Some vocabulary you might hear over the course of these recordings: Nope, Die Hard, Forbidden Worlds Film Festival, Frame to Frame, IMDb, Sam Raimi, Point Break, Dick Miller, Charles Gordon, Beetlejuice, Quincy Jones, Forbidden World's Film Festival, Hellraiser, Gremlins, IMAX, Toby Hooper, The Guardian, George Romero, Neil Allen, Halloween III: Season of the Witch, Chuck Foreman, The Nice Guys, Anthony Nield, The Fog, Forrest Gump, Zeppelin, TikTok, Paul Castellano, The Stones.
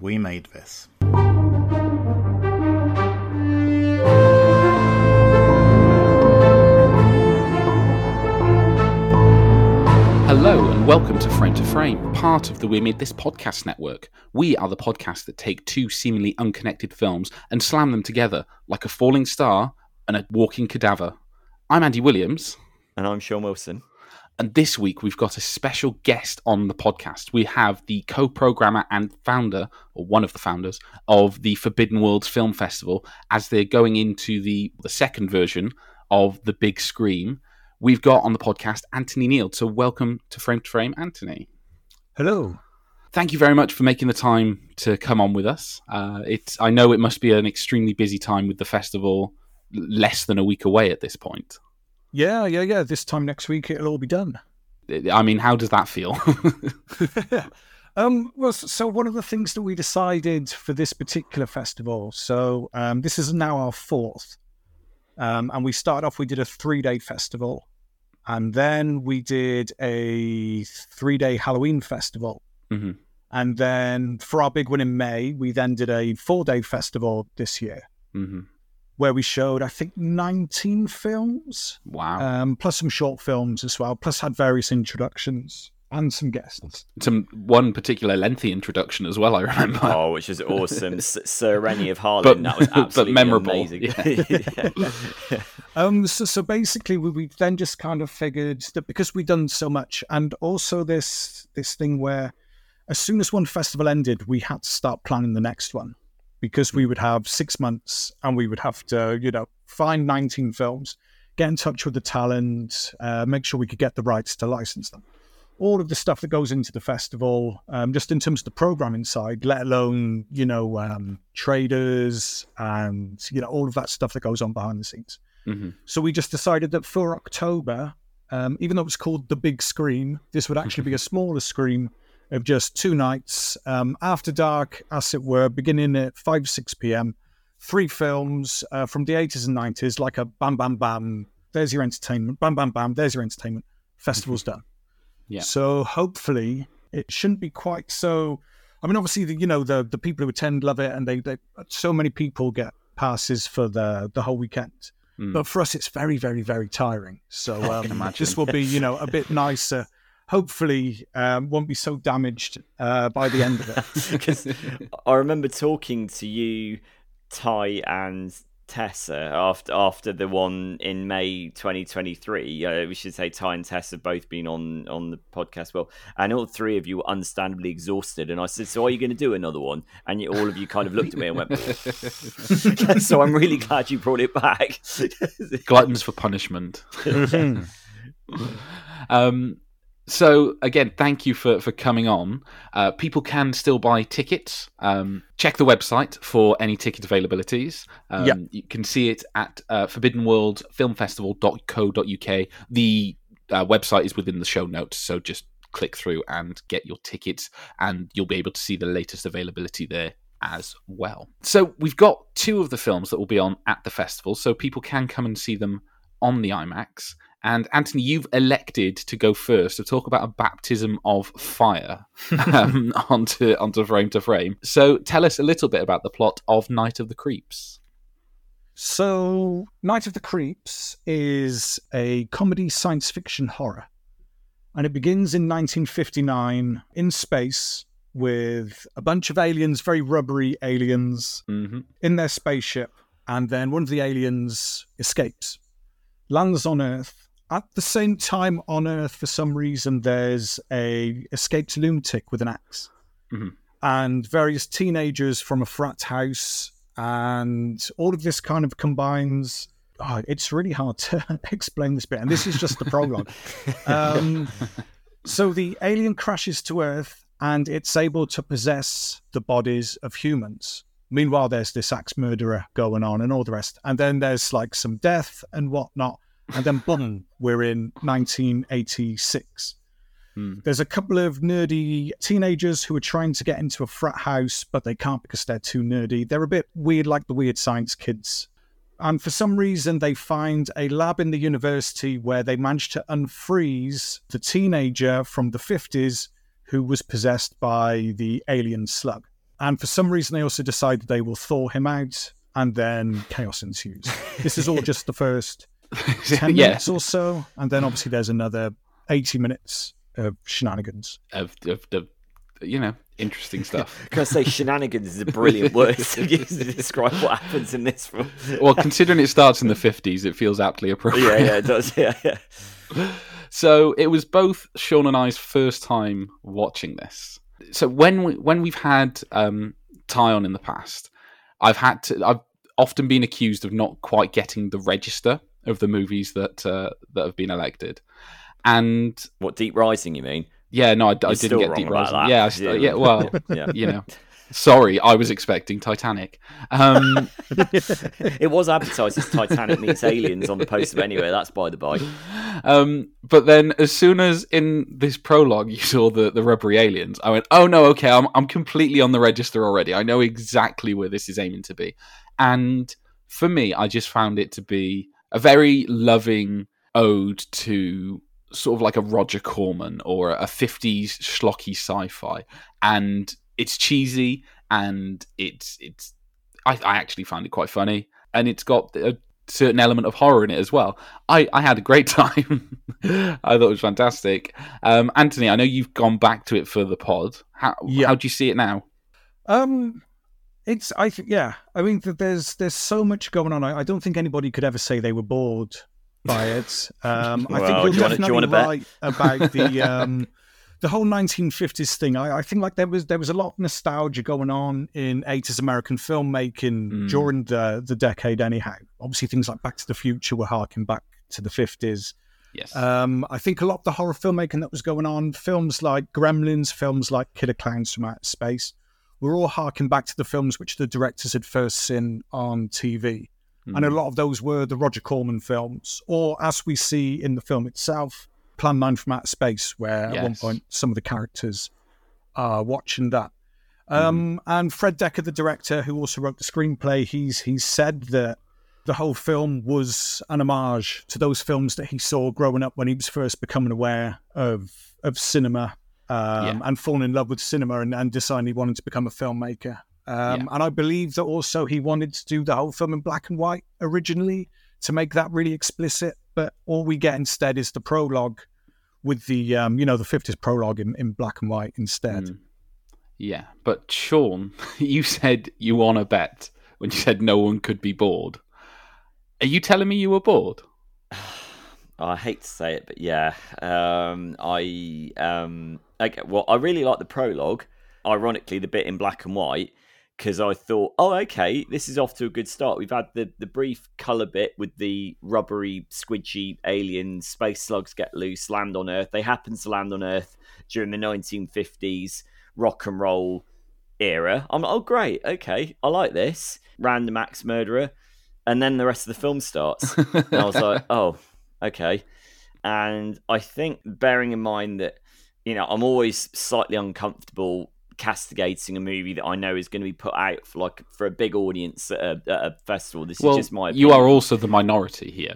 We Made This. Hello and welcome to Frame, part of the We Made This podcast network. We are the podcast that take two seemingly unconnected films and slam them together like a falling star and a walking cadaver. I'm Andy Williams. And I'm Sean Wilson. And this week, we've got a special guest on the podcast. We have the co-programmer and founder, or one of the founders, of the Forbidden Worlds Film Festival, as they're going into the second version of The Big Scream. We've got on the podcast Anthony Nield. So welcome to Frame, Anthony. Hello. Thank you very much for making the time to come on with us. I know it must be an extremely busy time with the festival less than a week away at this point. Yeah. This time next week, it'll all be done. I mean, how does that feel? So one of the things that we decided for this particular festival, so this is now our fourth, and we started off, we did a 3-day festival, and then we did a 3-day Halloween festival. Mm-hmm. And then for our big one in May, we then did a 4-day festival this year. Mm-hmm. Where we showed, I think, 19 films. Wow. Plus some short films as well, plus had various introductions and some guests. One particular lengthy introduction as well, I remember. Oh, which is awesome. Sir Rennie of Harlan, that was absolutely memorable. Amazing. Yeah. Yeah. So basically, we then just kind of figured that because we'd done so much, and also this thing where as soon as one festival ended, we had to start planning the next one. Because we would have 6 months and we would have to, find 19 films, get in touch with the talent, make sure we could get the rights to license them. All of the stuff that goes into the festival, just in terms of the programming side, let alone, traders and, all of that stuff that goes on behind the scenes. Mm-hmm. So we just decided that for October, even though it was called The Big Scream, this would actually be a smaller scream. Of just 2 nights, after dark, as it were, beginning at 5, 6 p.m., 3 films from the 80s and 90s, like a bam, bam, bam, there's your entertainment, bam, bam, bam, there's your entertainment, festival's done. Yeah. So hopefully it shouldn't be quite so... I mean, obviously, the people who attend love it, and they so many people get passes for the whole weekend. Mm. But for us, it's very, very, very tiring. So this will be, a bit nicer... Hopefully, won't be so damaged by the end of it. Because I remember talking to you, Ty, and Tessa after the one in May 2023. We should say Ty and Tessa have both been on the podcast. Well, and all 3 of you were understandably exhausted. And I said, "So are you going to do another one?" And all of you kind of looked at me and went, "So I'm really glad you brought it back." Gluttons for punishment. So, again, thank you for coming on. People can still buy tickets. Check the website for any ticket availabilities. Yep. You can see it at forbiddenworldfilmfestival.co.uk. The website is within the show notes, so just click through and get your tickets, and you'll be able to see the latest availability there as well. So we've got 2 of the films that will be on at the festival, so people can come and see them on the IMAX. And Anthony, you've elected to go first to talk about a baptism of fire onto Frame to Frame. So tell us a little bit about the plot of Night of the Creeps. So Night of the Creeps is a comedy science fiction horror. And it begins in 1959 in space with a bunch of aliens, very rubbery aliens, mm-hmm. in their spaceship. And then one of the aliens escapes, lands on Earth. At the same time on Earth, for some reason, there's a escaped lunatic with an axe. Mm-hmm. And various teenagers from a frat house. And all of this kind of combines... Oh, it's really hard to explain this bit. And this is just the prologue. So the alien crashes to Earth and it's able to possess the bodies of humans. Meanwhile, there's this axe murderer going on and all the rest. And then there's like some death and whatnot. And then, boom, we're in 1986. Hmm. There's a couple of nerdy teenagers who are trying to get into a frat house, but they can't because they're too nerdy. They're a bit weird, like the Weird Science kids. And for some reason, they find a lab in the university where they managed to unfreeze the teenager from the 50s who was possessed by the alien slug. And for some reason, they also decide that they will thaw him out, and then chaos ensues. This is all just the first 10 minutes or so, and then obviously there's another 80 minutes of shenanigans. Of you know, interesting stuff. Can I say shenanigans is a brilliant word to use to describe what happens in this film. Well, considering it starts in the 50s, it feels aptly appropriate. Yeah, it does. Yeah. So it was both Sean and I's first time watching this. So when we've had Ty on in the past, I've often been accused of not quite getting the register of the movies that have been elected. And what, Deep Rising, you mean? Yeah, no, I didn't get Deep Rising. That. Yeah, well, yeah. You know, sorry, I was expecting Titanic. It was advertised as Titanic meets Aliens on the poster anyway. That's by the by. But then, as soon as in this prologue you saw the rubbery aliens, I went, "Oh no, okay, I'm completely on the register already. I know exactly where this is aiming to be." And for me, I just found it to be a very loving ode to sort of like a Roger Corman or a 50s schlocky sci-fi, and it's cheesy, and it's. I actually found it quite funny, and it's got a certain element of horror in it as well. I had a great time. I thought it was fantastic. Anthony, I know you've gone back to it for the pod. How do you see it now? I mean there's so much going on. I don't think anybody could ever say they were bored by it. I think you're definitely right about the whole 1950s thing. I think like there was a lot of nostalgia going on in 80s American filmmaking during the decade anyhow. Obviously things like Back to the Future were harking back to the 50s. Yes. I think a lot of the horror filmmaking that was going on, films like Gremlins, films like Killer Clowns from Outer Space, were all harking back to the films which the directors had first seen on TV. And a lot of those were the Roger Corman films, or as we see in the film itself, Plan 9 from Outer Space, where at one point some of the characters are watching that. And Fred Dekker, the director who also wrote the screenplay, he's said that the whole film was an homage to those films that he saw growing up when he was first becoming aware of cinema and falling in love with cinema and deciding he wanted to become a filmmaker. And I believe that also he wanted to do the whole film in black and white originally to make that really explicit. But all we get instead is the prologue with the, the 50s prologue in black and white instead. Yeah. But Sean, you said you won a bet when you said no one could be bored. Are you telling me you were bored? I hate to say it, but yeah. I really like the prologue. Ironically, the bit in black and white. Because I thought, oh, okay, this is off to a good start. We've had the brief colour bit with the rubbery, squidgy alien space slugs get loose, land on Earth. They happen to land on Earth during the 1950s rock and roll era. I'm like, oh, great, okay, I like this. Random axe murderer. And then the rest of the film starts. And I was like, oh, okay. And I think, bearing in mind that, you know, I'm always slightly uncomfortable castigating a movie that I know is going to be put out for a big audience at a festival. This is just my opinion. You are also the minority here.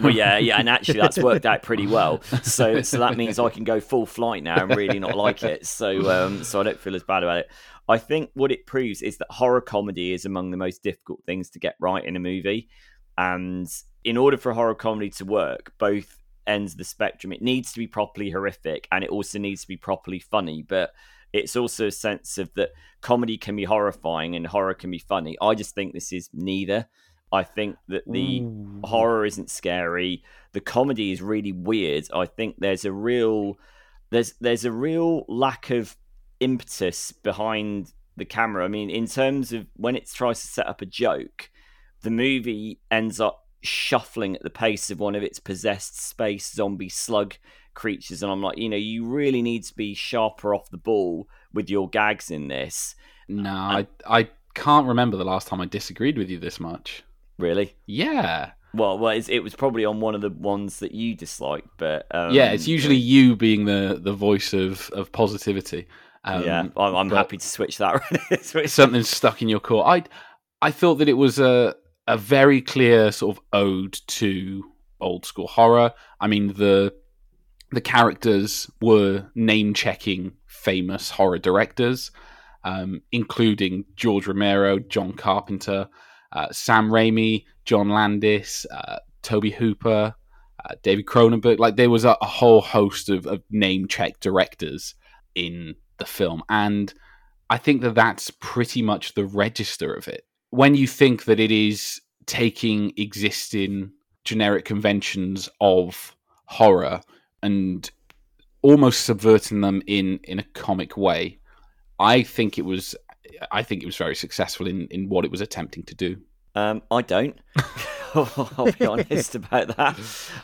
Well, yeah, and actually that's worked out pretty well. So that means I can go full flight now and really not like it. So I don't feel as bad about it. I think what it proves is that horror comedy is among the most difficult things to get right in a movie. And in order for horror comedy to work, both ends of the spectrum, it needs to be properly horrific and it also needs to be properly funny. But it's also a sense of that comedy can be horrifying and horror can be funny. I just think this is neither. I think that the horror isn't scary. The comedy is really weird. I think there's a real lack of impetus behind the camera. I mean, in terms of when it tries to set up a joke, the movie ends up shuffling at the pace of one of its possessed space zombie slug creatures, and I'm like, you know, you really need to be sharper off the ball with your gags in this. No, I can't remember the last time I disagreed with you this much. Really? Yeah. Well, it was probably on one of the ones that you disliked, but yeah, it's usually you being the voice of positivity. I'm happy to switch that. Something's stuck in your core. I thought that it was a very clear sort of ode to old school horror. I mean, the characters were name-checking famous horror directors. including George Romero, John Carpenter, Sam Raimi, John Landis, Toby Hooper, David Cronenberg. Like, there was a whole host of name-check directors in the film, and I think that that's pretty much the register of it. When you think that it is taking existing generic conventions of horror and almost subverting them in a comic way, I think it was very successful in what it was attempting to do. I don't. I'll be honest about that.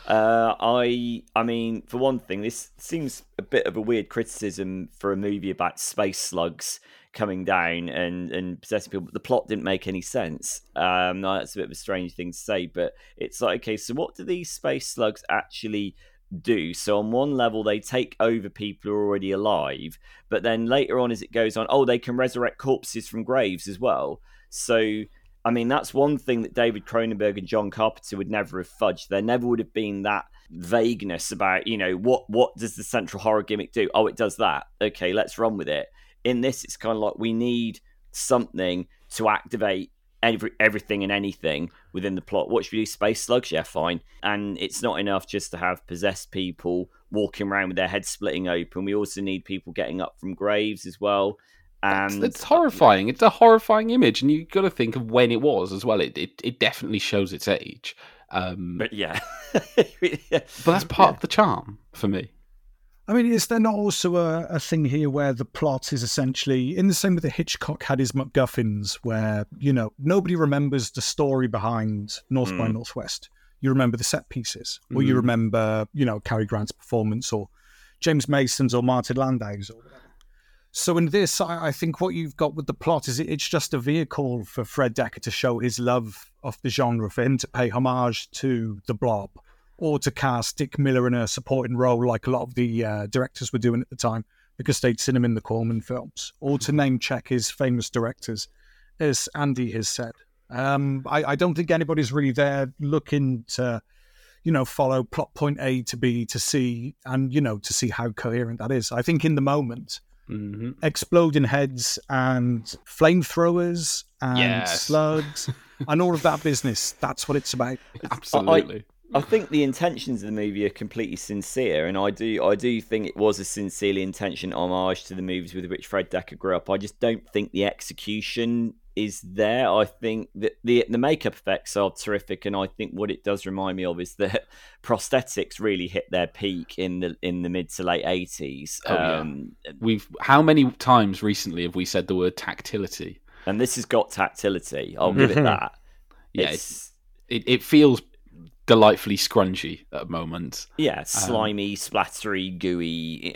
I mean, for one thing, this seems a bit of a weird criticism for a movie about space slugs coming down and possessing people, but the plot didn't make any sense. That's a bit of a strange thing to say, but it's like, okay, so what do these space slugs actually do? So on one level, they take over people who are already alive, but then later on as it goes on, they can resurrect corpses from graves as well. So, I mean, that's one thing that David Cronenberg and John Carpenter would never have fudged. There never would have been that vagueness about, you know, what does the central horror gimmick do? Oh, it does that. Okay, let's run with it. In this, it's kind of like we need something to activate everything and anything within the plot. What should we do? Space slugs? Yeah, fine. And it's not enough just to have possessed people walking around with their heads splitting open. We also need people getting up from graves as well. And it's horrifying. It's a horrifying image, and you've got to think of when it was as well. It definitely shows its age. But yeah. But that's part of the charm for me. I mean, is there not also a thing here where the plot is essentially in the same way that Hitchcock had his MacGuffins, where, you know, nobody remembers the story behind North by Northwest. You remember the set pieces, or you remember, you know, Cary Grant's performance, or James Mason's, or Martin Landau's, or whatever. So in this, I think what you've got with the plot is it's just a vehicle for Fred Dekker to show his love of the genre, for him to pay homage to The Blob, or to cast Dick Miller in a supporting role like a lot of the directors were doing at the time, because they'd seen him in the Corman films, or to name-check his famous directors, as Andy has said. I don't think anybody's really there looking to, you know, follow plot point A to B to C, and, you know, to see how coherent that is. I think in the moment... exploding heads and flamethrowers and slugs and all of that business. That's what it's about. Absolutely. I think the intentions of the movie are completely sincere, and I do think it was a sincerely intentioned homage to the movies with which Fred Dekker grew up. I just don't think the execution is there. I think that the makeup effects are terrific, and I think what it does remind me of is that prosthetics really hit their peak in the mid to late 80s. How many times recently have we said the word tactility? And this has got tactility. I'll give it that. Yeah, it feels delightfully scrunchy at moments. Yeah, slimy, splattery, gooey.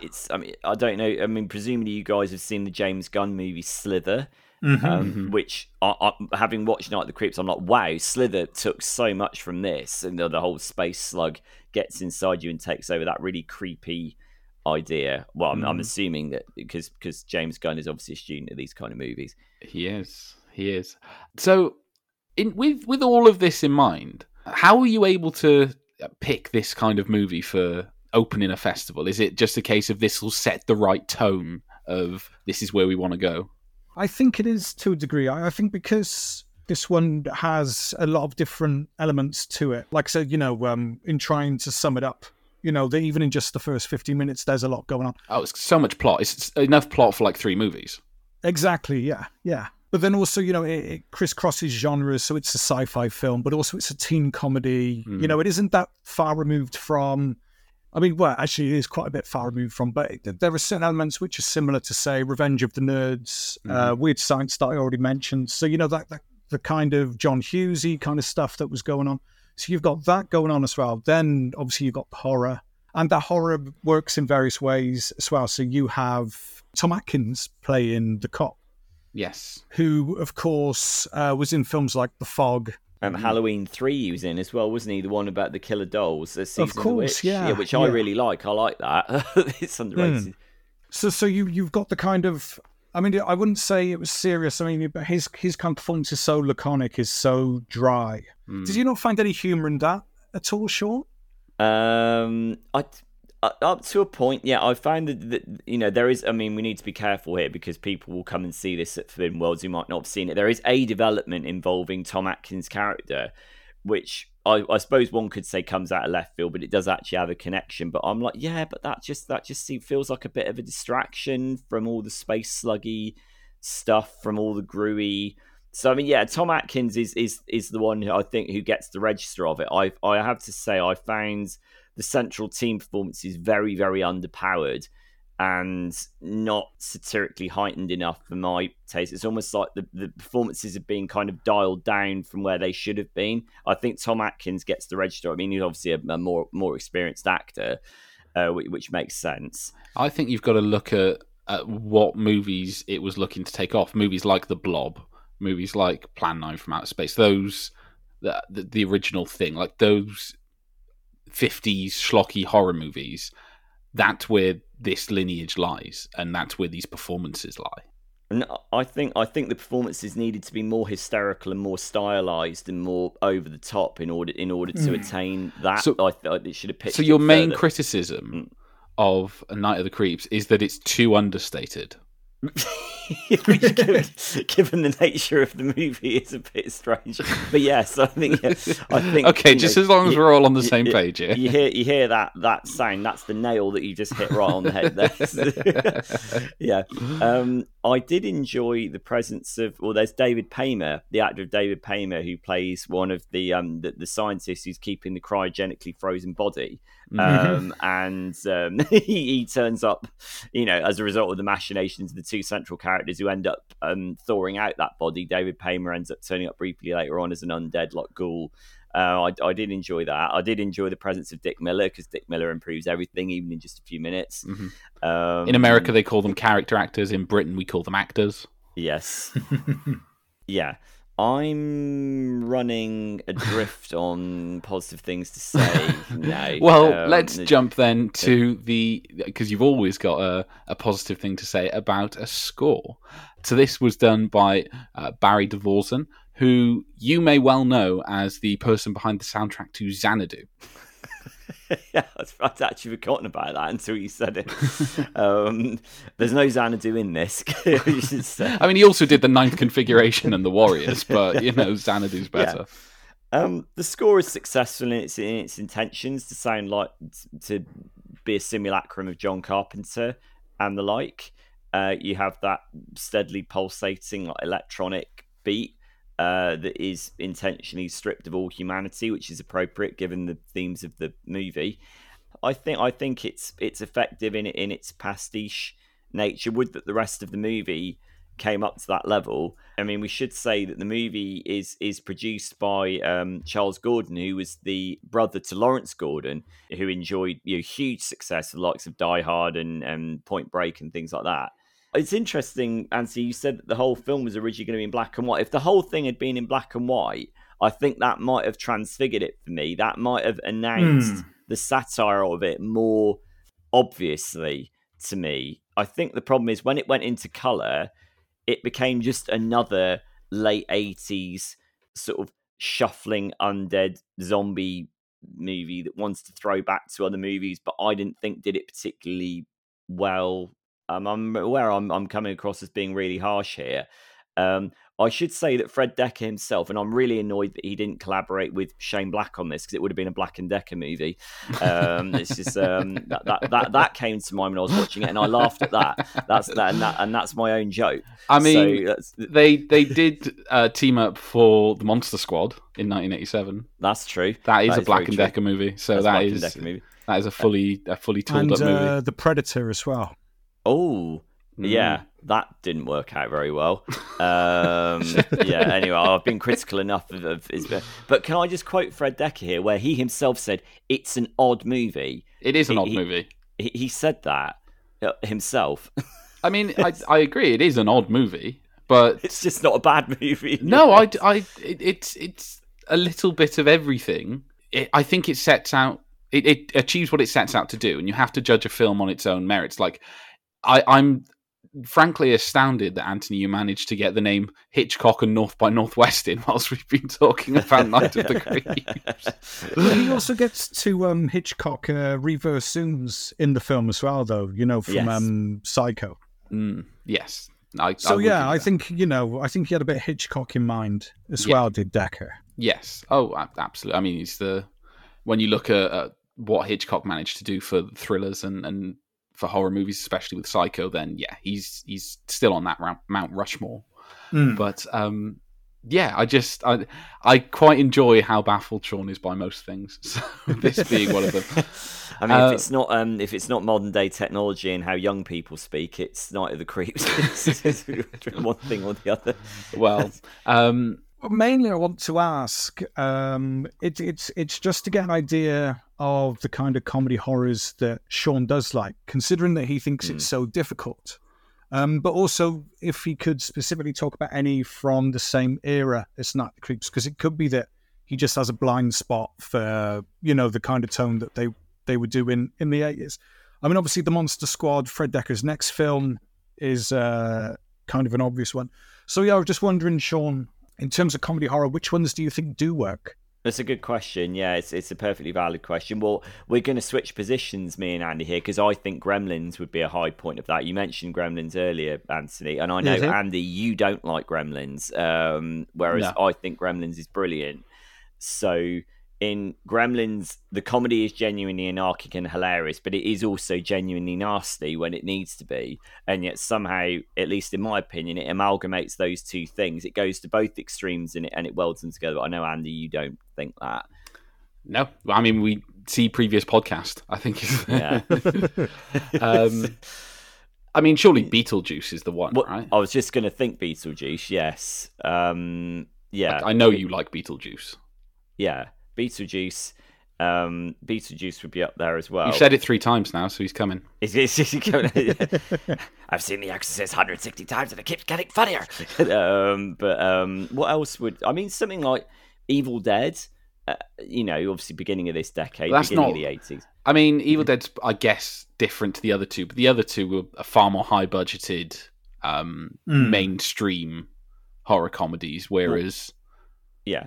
It's. I mean, I don't know. I mean, presumably you guys have seen the James Gunn movie Slither. Which, having watched Night of the Creeps, I'm like, wow, Slither took so much from this. And the whole space slug gets inside you and takes over that really creepy idea. Well, I'm assuming that because James Gunn is obviously a student of these kind of movies. He is. So with all of this in mind, how are you able to pick this kind of movie for opening a festival? Is it just a case of this will set the right tone of this is where we want to go? I think it is to a degree. I think because this one has a lot of different elements to it. Like I said, you know, in trying to sum it up, you know, even in just the first 15 minutes, there's a lot going on. Oh, it's so much plot. It's enough plot for like 3 movies. Exactly, yeah. But then also, you know, it crisscrosses genres, so it's a sci-fi film, but also it's a teen comedy. You know, it isn't that far removed from... I mean, well, actually, it is quite a bit far removed from, but there are certain elements which are similar to, say, Revenge of the Nerds, Weird Science that I already mentioned. So, you know, that the kind of John Hughesy kind of stuff that was going on. So you've got that going on as well. Then, obviously, you've got horror, and that horror works in various ways as well. So you have Tom Atkins playing the cop. Yes. Who, of course, was in films like The Fog, Halloween 3 he was in as well, wasn't he? The one about the killer dolls. Of course, which I really like. I like that. It's underrated. So you've got the kind of... I mean, I wouldn't say it was serious. I mean, but his kind of performance is so laconic, is so dry. Did you not find any humour in that at all, Sean? Up to a point, yeah, I find that, you know, there is, I mean, we need to be careful here because people will come and see this at Forbidden Worlds who might not have seen it. There is a development involving Tom Atkins' character, which I suppose one could say comes out of left field, but it does actually have a connection. But I'm like, yeah, but that just feels like a bit of a distraction from all the space sluggy stuff, from all the gruey. So, I mean, yeah, Tom Atkins is the one who I think who gets the register of it. I have to say I found the central team performance is very, very underpowered and not satirically heightened enough for my taste. It's almost like the performances have been kind of dialed down from where they should have been. I think Tom Atkins gets the register. I mean, he's obviously a more experienced actor, which makes sense. I think you've got to look at what movies it was looking to take off. Movies like The Blob, movies like Plan 9 from Outer Space, those, the original thing, like those 50s schlocky horror movies, that's where this lineage lies and that's where these performances lie. And I think the performances needed to be more hysterical and more stylized and more over the top in order to attain that. So, it should have pitched. So your main criticism of A Night of the Creeps is that it's too understated. Which, given the nature of the movie, is a bit strange. But yes, I think. Okay, just as long as we're all on the same page here. You hear that sound? That's the nail that you just hit right on the head there. Yeah, I did enjoy the presence of. Well, there's David Paymer, the actor of David Paymer, who plays one of the scientists who's keeping the cryogenically frozen body, and he turns up, you know, as a result of the machinations of the two central characters who end up thawing out that body. David Paymer ends up turning up briefly later on as an undead like ghoul. I did enjoy that. I did enjoy the presence of Dick Miller because Dick Miller improves everything, even in just a few minutes. Mm-hmm. In America, they call them character actors. In Britain, we call them actors. Yes. Yeah. I'm running adrift on positive things to say. No. Well, let's jump then to the... Because you've always got a positive thing to say about a score. So this was done by Barry Devorsen, who you may well know as the person behind the soundtrack to Xanadu. Yeah, I'd actually forgotten about that until you said it. There's no Xanadu in this. I mean, he also did the Ninth Configuration and the Warriors, but you know, Xanadu's better. Yeah. The score is successful in its intentions to sound like to be a simulacrum of John Carpenter and the like. You have that steadily pulsating like electronic beat. That is intentionally stripped of all humanity, which is appropriate given the themes of the movie. I think it's effective in its pastiche nature. Would that the rest of the movie came up to that level. I mean, we should say that the movie is produced by Charles Gordon, who was the brother to Lawrence Gordon, who enjoyed, you know, huge success with the likes of Die Hard and Point Break and things like that. It's interesting, Anthony, you said that the whole film was originally going to be in black and white. If the whole thing had been in black and white, I think that might have transfigured it for me. That might have announced the satire of it more obviously to me. I think the problem is when it went into colour, it became just another late 80s sort of shuffling undead zombie movie that wants to throw back to other movies, but I didn't think did it particularly well. I'm aware I'm coming across as being really harsh here. I should say that Fred Dekker himself, and I'm really annoyed that he didn't collaborate with Shane Black on this because it would have been a Black and Dekker movie. It's just that came to mind when I was watching it, and I laughed at that. That's my own joke. I mean, so they did team up for The Monster Squad in 1987. That's true. That is a Black and Dekker movie. So that is a fully tooled up movie. The Predator as well. Oh, yeah, that didn't work out very well. Yeah, anyway, I've been critical enough of his... But can I just quote Fred Dekker here, where he himself said, it's an odd movie. It is an odd movie. He said that himself. I mean, I agree, it is an odd movie, but... It's just not a bad movie. No, it's a little bit of everything. I think it sets out... It achieves what it sets out to do, and you have to judge a film on its own merits. Like... I'm frankly astounded that, Anthony, you managed to get the name Hitchcock and North by Northwest in whilst we've been talking about Night of the Creeps. He also gets to Hitchcock reverse zooms in the film as well, though, you know, from Psycho. Mm, yes. I think, you know, I think he had a bit of Hitchcock in mind as well, did Dekker. Yes. Oh, absolutely. I mean, he's the... When you look at what Hitchcock managed to do for thrillers and for horror movies, especially with Psycho, then, yeah, he's still on that Mount Rushmore. Mm. But, yeah, I quite enjoy how baffled Sean is by most things, so this being one of them. I mean, if it's not modern day technology and how young people speak, it's Night of the Creeps. It's one thing or the other. Well, mainly I want to ask, it's just to get an idea of the kind of comedy horrors that Sean does like, considering that he thinks it's so difficult. But also, if he could specifically talk about any from the same era as Night of the Creeps, because it could be that he just has a blind spot for, you know, the kind of tone that they were doing in the 80s. I mean, obviously, The Monster Squad, Fred Dekker's next film, is kind of an obvious one. So, yeah, I was just wondering, Sean, in terms of comedy horror, which ones do you think do work? That's a good question. Yeah, it's a perfectly valid question. Well, we're going to switch positions, me and Andy here, because I think Gremlins would be a high point of that. You mentioned Gremlins earlier, Anthony, and I know, Andy, you don't like Gremlins, whereas I think Gremlins is brilliant. So in Gremlins, the comedy is genuinely anarchic and hilarious, but it is also genuinely nasty when it needs to be. And yet somehow, at least in my opinion, it amalgamates those two things. It goes to both extremes and it welds them together. But I know, Andy, you don't think that. No, I mean, we see previous podcast, I think. I mean, surely Beetlejuice is the one, right? I was just going to think Beetlejuice, yes. I know you like Beetlejuice. Yeah. Beetlejuice would be up there as well. You've said it 3 times now, so he's coming. I've seen The Exorcist 160 times and it keeps getting funnier. What else something like Evil Dead, you know, obviously beginning of this decade, of the 80s. I mean, Evil Dead's, I guess, different to the other two, but the other two were a far more high-budgeted, mainstream horror comedies, whereas... Yeah,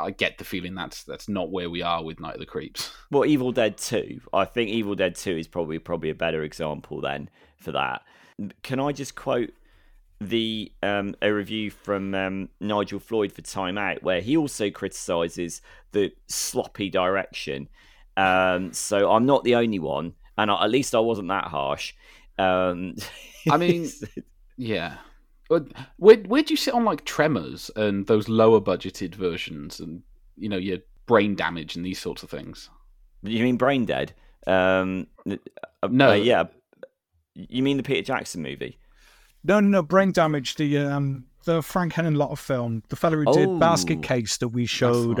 I get the feeling that's not where we are with Night of the Creeps. Well, Evil Dead 2. I think Evil Dead 2 is probably a better example then for that. Can I just quote the a review from Nigel Floyd for Time Out, where he also criticises the sloppy direction. So I'm not the only one, and at least I wasn't that harsh. I mean, yeah. Where do you sit on like Tremors and those lower budgeted versions and, you know, your Brain Damage and these sorts of things? You mean Brain Dead? No. Yeah. You mean the Peter Jackson movie? No. Brain Damage, the Frank Henenlotter film, the fellow who did Basket Case that we showed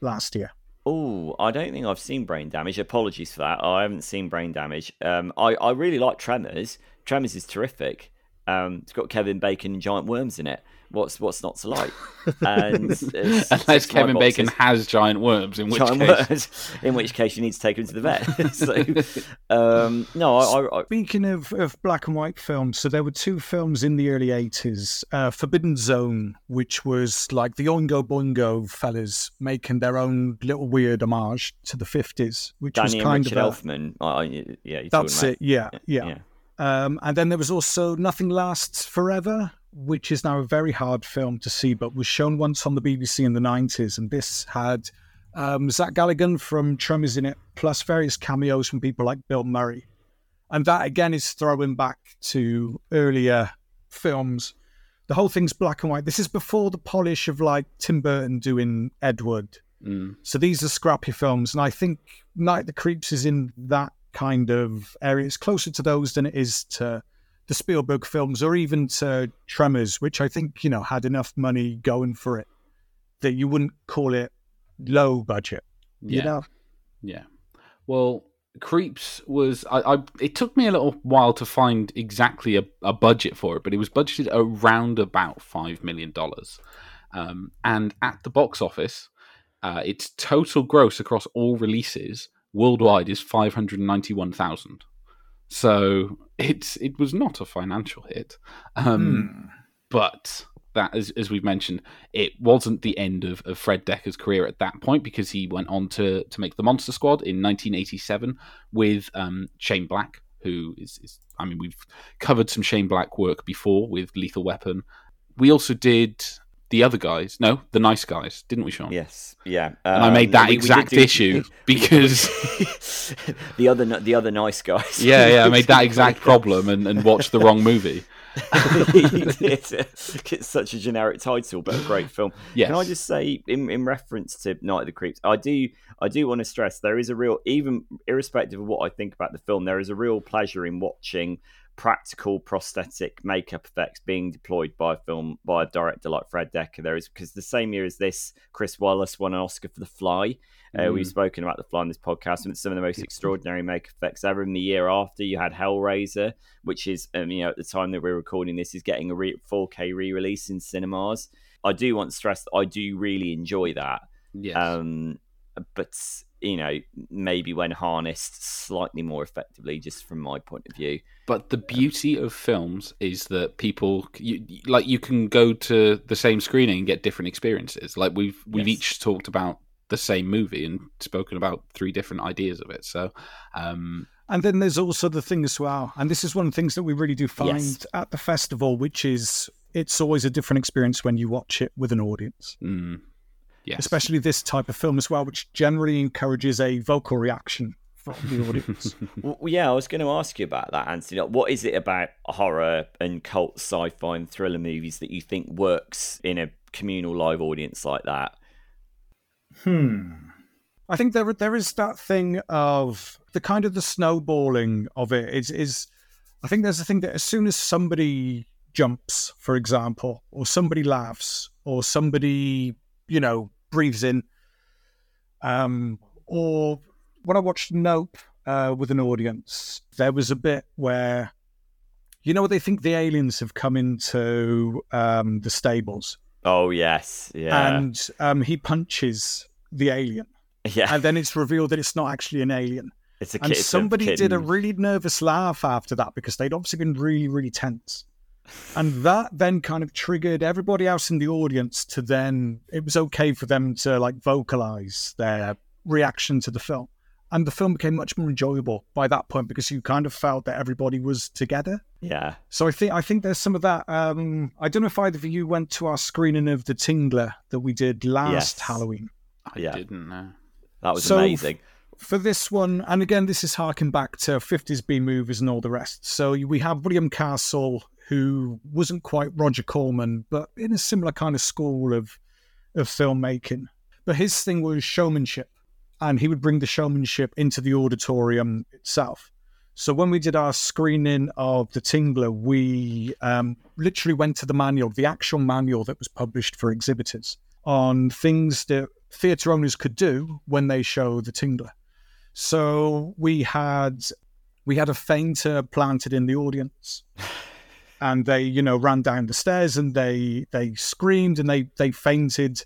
last year. Oh, I don't think I've seen Brain Damage. Apologies for that. I haven't seen Brain Damage. I really like Tremors. Tremors is terrific. It's got Kevin Bacon and giant worms in it. What's not to like? And unless Kevin Bacon has giant worms, in which case you need to take him to the vet. Speaking of black and white films, so there were 2 films in the early 80s, Forbidden Zone, which was like the Oingo Boingo fellas making their own little weird homage to the 50s, which Danny was kind and of Elfman. Yeah. And then there was also Nothing Lasts Forever, which is now a very hard film to see, but was shown once on the BBC in the 90s. And this had Zach Galligan from Tremors in it, plus various cameos from people like Bill Murray. And that, again, is throwing back to earlier films. The whole thing's black and white. This is before the polish of, like, Tim Burton doing Edward. Mm. So these are scrappy films. And I think Night of the Creeps is in that kind of area. It's closer to those than it is to the Spielberg films or even to Tremors, which I think, you know, had enough money going for it that you wouldn't call it low budget, you know? Yeah. Well, Creeps was... it took me a little while to find exactly a budget for it, but it was budgeted around about $5 million. And at the box office, its total gross across all releases worldwide is $591,000. So it was not a financial hit. But that, as we've mentioned, it wasn't the end of Fred Dekker's career at that point, because he went on to make The Monster Squad in 1987 with Shane Black, who is I mean, we've covered some Shane Black work before with Lethal Weapon. We also did The Nice Guys, didn't we, Sean? Yes, yeah. And I made that issue because... the other Nice Guys. Yeah, I made that exact problem and watched the wrong movie. It's such a generic title, but a great film. Yes. Can I just say, in reference to Night of the Creeps, I do want to stress there is a real, even irrespective of what I think about the film, there is a real pleasure in watching practical prosthetic makeup effects being deployed by a director like Fred Dekker. There is, because the same year as this, Chris Wallace won an Oscar for The Fly. We've spoken about The Fly on this podcast, and some of the most extraordinary makeup effects ever. In the year after, you had Hellraiser, which is, at the time that we're recording this, is getting a 4K re-release in cinemas. I do want to stress that I do really enjoy that. Yes. But maybe when harnessed slightly more effectively, just from my point of view. But the beauty of films is that people, you can go to the same screening and get different experiences. Like we've each talked about the same movie and spoken about three different ideas of it. So, and then there's also the thing as well. And this is one of the things that we really do find at the festival, which is it's always a different experience when you watch it with an audience. Mm. Yes. Especially this type of film as well, which generally encourages a vocal reaction from the audience. Well, yeah, I was going to ask you about that, Anthony. Like, what is it about horror and cult sci-fi and thriller movies that you think works in a communal live audience like that? I think there is that thing of the kind of the snowballing of it. I think there's a thing that as soon as somebody jumps, for example, or somebody laughs, or somebody... breathes in. Or when I watched Nope with an audience, there was a bit where, they think the aliens have come into the stables. Oh, yes. Yeah. And he punches the alien. Yeah. And then it's revealed that it's not actually an alien. It's a kid. And somebody did a really nervous laugh after that because they'd obviously been really, really tense. And that then kind of triggered everybody else in the audience to then, it was okay for them to vocalize their reaction to the film. And the film became much more enjoyable by that point because you kind of felt that everybody was together. Yeah. So I think there's some of that. I don't know if either of you went to our screening of The Tingler that we did last Halloween. I didn't know. That was amazing. For this one, and again, this is harking back to 50s B movies and all the rest. So we have William Castle, who wasn't quite Roger Corman, but in a similar kind of school of filmmaking. But his thing was showmanship, and he would bring the showmanship into the auditorium itself. So when we did our screening of The Tingler, we literally went to the manual, the actual manual that was published for exhibitors, on things that theatre owners could do when they show The Tingler. So we had a fainter planted in the audience. And they, ran down the stairs and they screamed and they fainted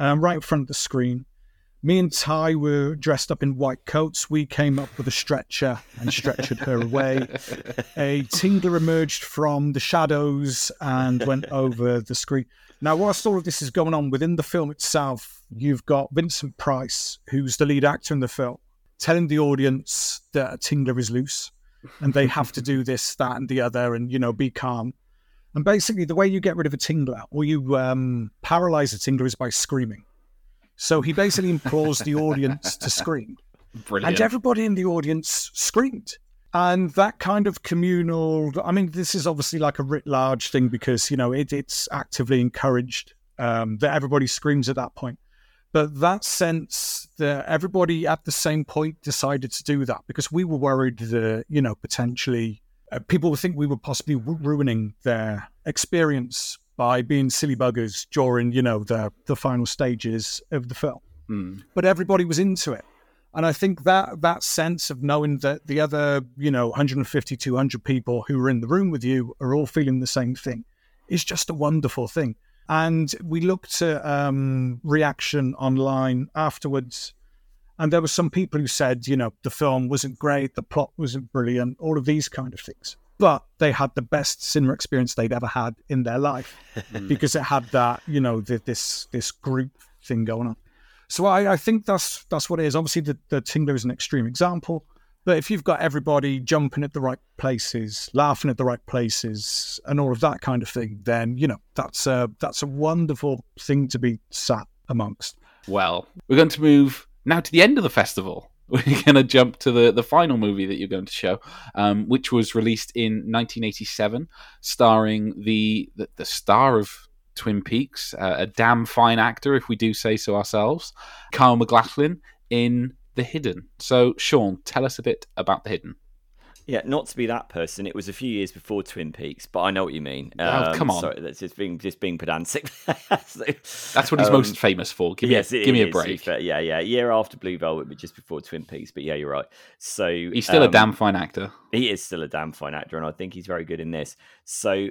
right in front of the screen. Me and Ty were dressed up in white coats. We came up with a stretcher and stretchered her away. A Tingler emerged from the shadows and went over the screen. Now, whilst all of this is going on within the film itself, you've got Vincent Price, who's the lead actor in the film, telling the audience that a Tingler is loose. And they have to do this, that, and the other, and, be calm. And basically, the way you get rid of a Tingler, or you paralyze a Tingler, is by screaming. So he basically implores the audience to scream. Brilliant. And everybody in the audience screamed. And that kind of communal... I mean, this is obviously like a writ large thing because, it's actively encouraged that everybody screams at that point. But that sense that everybody at the same point decided to do that because we were worried that, potentially people would think we were possibly ruining their experience by being silly buggers during, the final stages of the film. Mm. But everybody was into it. And I think that sense of knowing that the other, 150, 200 people who were in the room with you are all feeling the same thing is just a wonderful thing. And we looked at reaction online afterwards, And there were some people who said, you know, the film wasn't great, the plot wasn't brilliant, all of these kind of things. But they had the best cinema experience they'd ever had in their life because it had that, you know, this group thing going on. So I think that's what it is. Obviously, the Tingler is an extreme example. But if you've got everybody jumping at the right places, laughing at the right places, and all of that kind of thing, then, you know, that's a wonderful thing to be sat amongst. Well, we're going to move now to the end of the festival. We're going to jump to the final movie that you're going to show, which was released in 1987, starring the star of Twin Peaks, a damn fine actor, if we do say so ourselves, Kyle MacLachlan, in The Hidden. So, Sean, tell us a bit about The Hidden. Yeah, not to be that person. It was a few years before Twin Peaks, but I know what you mean. Come on. Sorry, that's just being pedantic. That's what he's most famous for. Give me a break. Yeah. Year after Blue Velvet, but just before Twin Peaks. But yeah, you're right. So he's still a damn fine actor. He is still a damn fine actor, and I think he's very good in this. So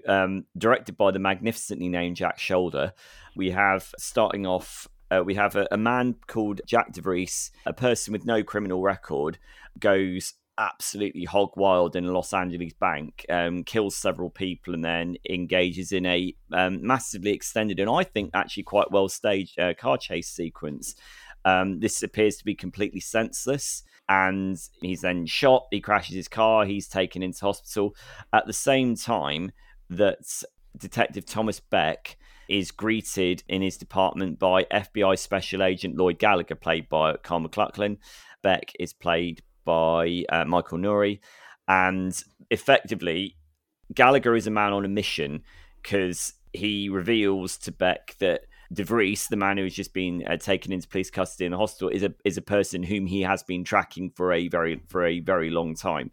directed by the magnificently named Jack Scholder, we have, starting off, we have a man called Jack DeVries, a person with no criminal record, goes absolutely hog wild in a Los Angeles bank, kills several people, and then engages in a massively extended and I think actually quite well staged car chase sequence. This appears to be completely senseless, and he's then shot. He crashes his car. He's taken into hospital at the same time that Detective Thomas Beck is greeted in his department by FBI Special Agent Lloyd Gallagher, played by Kyle MacLachlan. Beck is played by Michael Nouri, and effectively Gallagher is a man on a mission because he reveals to Beck that DeVries, the man who has just been taken into police custody in the hospital, is a person whom he has been tracking for a very long time.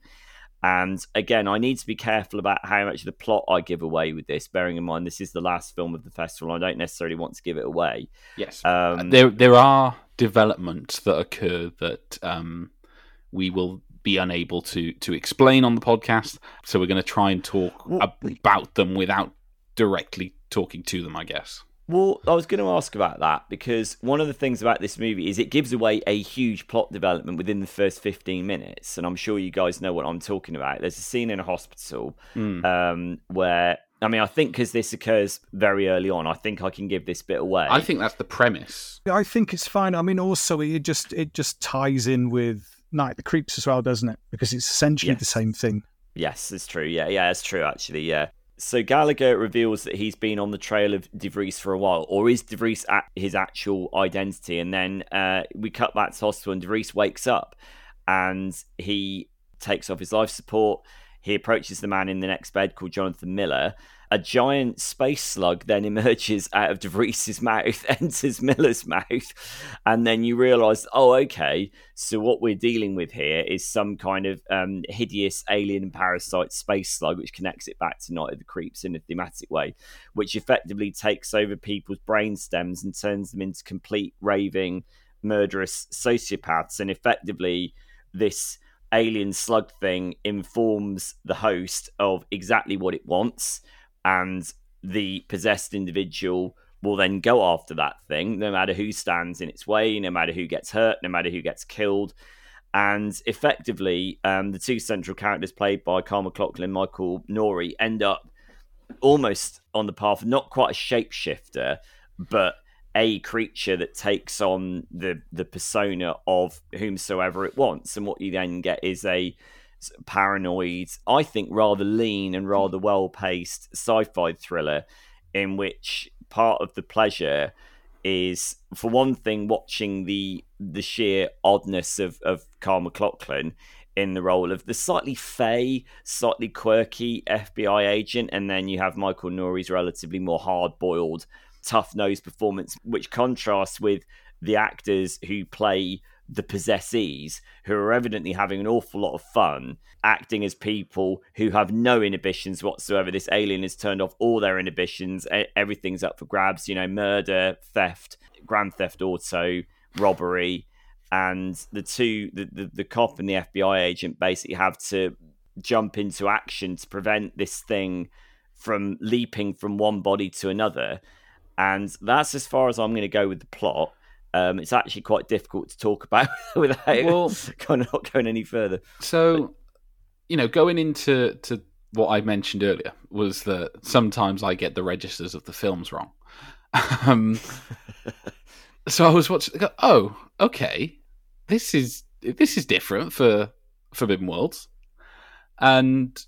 And again, I need to be careful about how much of the plot I give away with this, bearing in mind this is the last film of the festival. I don't necessarily want to give it away. Yes, there are developments that occur that we will be unable to explain on the podcast, so we're going to try and talk about them without directly talking to them, I guess. Well, I was going to ask about that, because one of the things about this movie is it gives away a huge plot development within the first 15 minutes, and I'm sure you guys know what I'm talking about. There's a scene in a hospital where, I mean, I think because this occurs very early on, I think I can give this bit away. I think that's the premise. I think it's fine. I mean, also, it just ties in with Night of the Creeps as well, doesn't it? Because it's essentially the same thing. Yes, it's true. Yeah, it's true, actually, yeah. So Gallagher reveals that he's been on the trail of DeVries for a while, or is DeVries at his actual identity? And then we cut back to hospital, and DeVries wakes up and he takes off his life support. He approaches the man in the next bed called Jonathan Miller. A giant space slug then emerges out of DeVries' mouth, enters Miller's mouth, and then you realise, oh, okay, so what we're dealing with here is some kind of hideous alien parasite space slug, which connects it back to Night of the Creeps in a thematic way, which effectively takes over people's brain stems and turns them into complete raving, murderous sociopaths. And effectively, this alien slug thing informs the host of exactly what it wants, and the possessed individual will then go after that thing, no matter who stands in its way, no matter who gets hurt, no matter who gets killed. And effectively, the two central characters played by Kyle MacLachlan and Michael Nouri end up almost on the path, not quite a shapeshifter, but a creature that takes on the persona of whomsoever it wants. And what you then get is a paranoid, I think rather lean and rather well-paced sci-fi thriller, in which part of the pleasure is, for one thing, watching the sheer oddness of Kyle MacLachlan in the role of the slightly fey, slightly quirky FBI agent, and then you have Michael Nouri's relatively more hard-boiled, tough-nosed performance, which contrasts with the actors who play the possessees, who are evidently having an awful lot of fun acting as people who have no inhibitions whatsoever. This alien has turned off all their inhibitions. Everything's up for grabs, you know, murder, theft, Grand Theft Auto, robbery. And the two, the cop and the FBI agent, basically have to jump into action to prevent this thing from leaping from one body to another. And that's as far as I'm going to go with the plot. It's actually quite difficult to talk about without not going any further. So, you know, going into what I mentioned earlier was that sometimes I get the registers of the films wrong. So I was watching. I go, oh, okay, this is different for Forbidden Worlds. And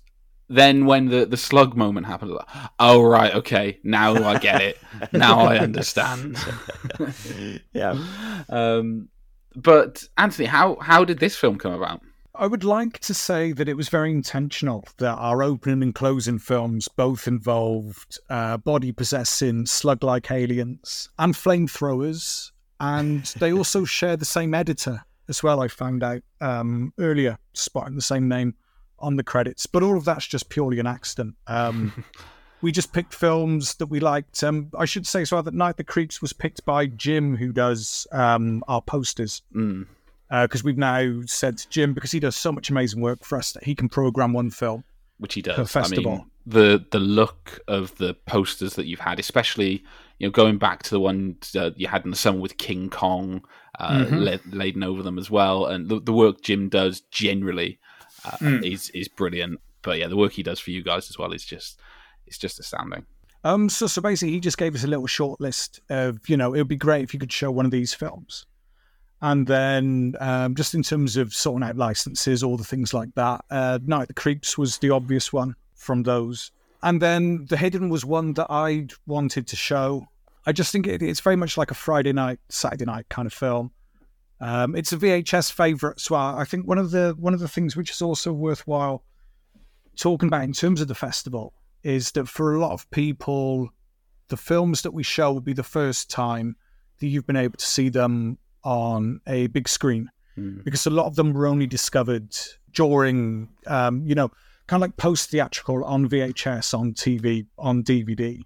then when the slug moment happened, I was like, oh, right, okay, now I get it. Now I understand. Yeah. But Anthony, how did this film come about? I would like to say that it was very intentional that our opening and closing films both involved body-possessing slug-like aliens and flamethrowers, and they also share the same editor as well, I found out earlier, spotting the same name on the credits. But all of that's just purely an accident. We just picked films that we liked. I should say as well that Night of the Creeps was picked by Jim, who does our posters. Mm. Because we've now said to Jim, because he does so much amazing work for us, that he can program one film. Which he does. Per festival. I mean, the look of the posters that you've had, especially, you know, going back to the one you had in the summer with King Kong laden over them as well. And the work Jim does generally is brilliant. But yeah, the work he does for you guys as well is just, it's just astounding. So basically, he just gave us a little short list of, you know, it would be great if you could show one of these films. And then just in terms of sorting out licenses, all the things like that, Night of the Creeps was the obvious one from those. And then The Hidden was one that I wanted to show. I just think it's very much like a Friday night, Saturday night kind of film. It's a VHS favourite. So I think one of the things which is also worthwhile talking about in terms of the festival is that for a lot of people, the films that we show will be the first time that you've been able to see them on a big screen, because a lot of them were only discovered during, you know, kind of like post-theatrical on VHS, on TV, on DVD.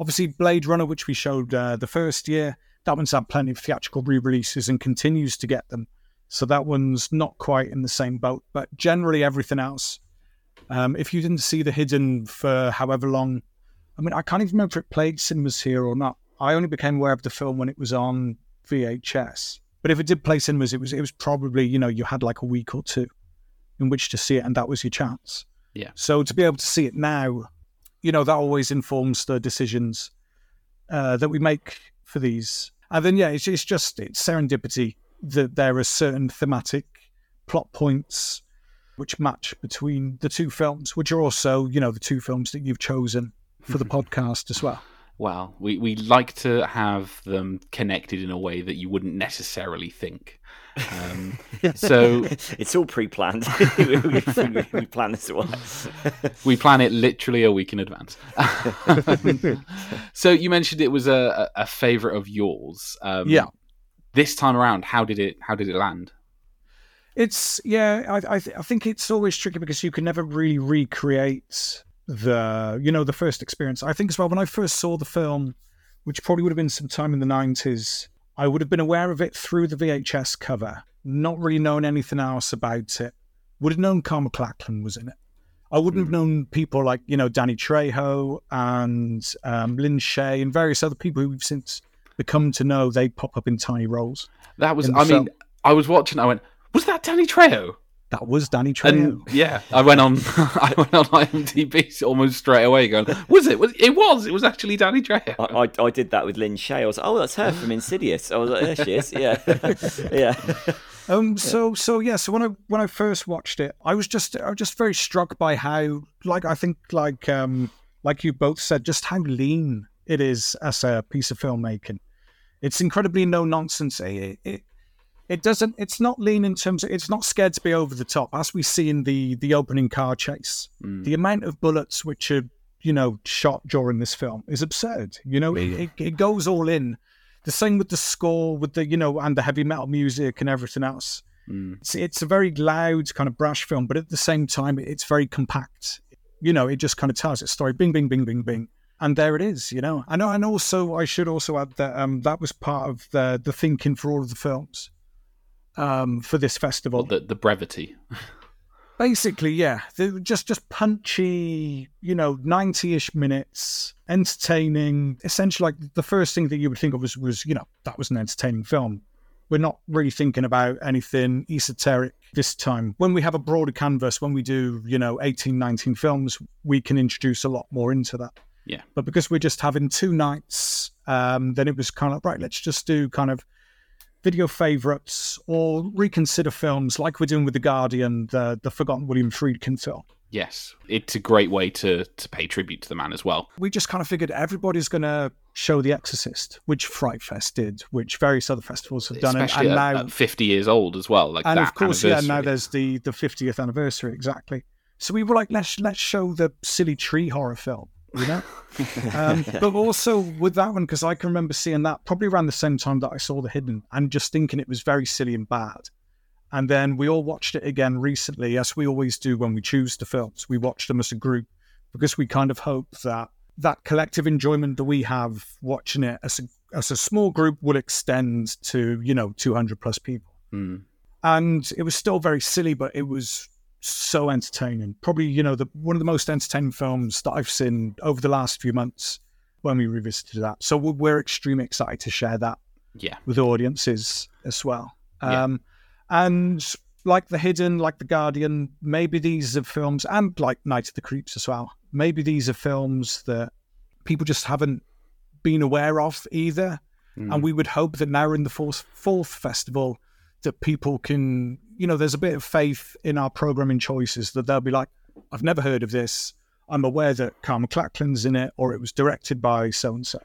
Obviously, Blade Runner, which we showed the first year, that one's had plenty of theatrical re-releases and continues to get them. So that one's not quite in the same boat, but generally everything else. If you didn't see The Hidden for however long, I mean, I can't even remember if it played cinemas here or not. I only became aware of the film when it was on VHS, but if it did play cinemas, it was probably, you know, you had like a week or two in which to see it, and that was your chance. Yeah. So to be able to see it now, you know, that always informs the decisions that we make for these. And then, yeah, it's just serendipity that there are certain thematic plot points which match between the two films, which are also, you know, the two films that you've chosen for the podcast as well. Well, we like to have them connected in a way that you wouldn't necessarily think. So it's all pre-planned. we plan this well. We plan it literally a week in advance. So you mentioned it was a favourite of yours. Yeah. This time around, how did it land? It's I think it's always tricky because you can never really recreate the first experience. I think as well, when I first saw the film, which probably would have been sometime in the 90s, I would have been aware of it through the VHS cover, not really knowing anything else about it. Would have known Kyle MacLachlan was in it. I wouldn't have known people like, you know, Danny Trejo and Lynn Shay and various other people who we've since become to know. They pop up in tiny roles. That was, I mean, I was watching, I went, was that Danny Trejo? That was Danny Trejo. And, yeah, I went on IMDb almost straight away, going, "Was it? It was actually Danny Trejo." I did that with Lynn Shay. I was like, "Oh, that's her from Insidious." I was like, "There she is." Yeah, yeah. So when I first watched it, I was just very struck by how, like, I think, like you both said, just how lean it is as a piece of filmmaking. It's incredibly no nonsense. It doesn't. It's not lean in terms of. It's not scared to be over the top, as we see in the opening car chase. The amount of bullets which are, you know, shot during this film is absurd. You know, it goes all in. The same with the score, with the, you know, and the heavy metal music and everything else. It's a very loud kind of brash film, but at the same time, it's very compact. You know, it just kind of tells its story. Bing, bing, bing, bing, bing. And there it is, you know. And also, I should also add that that was part of the thinking for all of the films. For this festival, the brevity Basically, yeah, just punchy, 90-ish minutes, entertaining. Essentially, like the first thing that you would think of was that was an entertaining film. We're not really thinking about anything esoteric this time. When we have a broader canvas, when we do, 18, 19 films, we can introduce a lot more into that. Yeah. But because we're just having two nights, then it was kind of, right, let's just do kind of video favourites or reconsider films like we're doing with The Guardian, the forgotten William Friedkin film. Yes, it's a great way to pay tribute to the man as well. We just kind of figured everybody's going to show The Exorcist, which Fright Fest did, which various other festivals have done. Especially and now, at 50 years old as well. Like, and that of course, yeah, now there's the 50th anniversary, exactly. So we were like, let's show the silly tree horror film. But also with that one, because I can remember seeing that probably around the same time that I saw The Hidden and just thinking it was very silly and bad. And then we all watched it again recently, as we always do when we choose the films. We watch them as a group because we kind of hope that collective enjoyment that we have watching it as a small group will extend to 200 plus people. Mm. And it was still very silly, but it was so entertaining. Probably, one of the most entertaining films that I've seen over the last few months when we revisited that. So we're extremely excited to share that with audiences as well. And like The Hidden, like The Guardian, maybe these are films, and like Night of the Creeps as well, maybe these are films that people just haven't been aware of either. Mm. And we would hope that now in the fourth festival that people can, there's a bit of faith in our programming choices that they'll be like, I've never heard of this. I'm aware that Kyle MacLachlan's in it, or it was directed by so-and-so.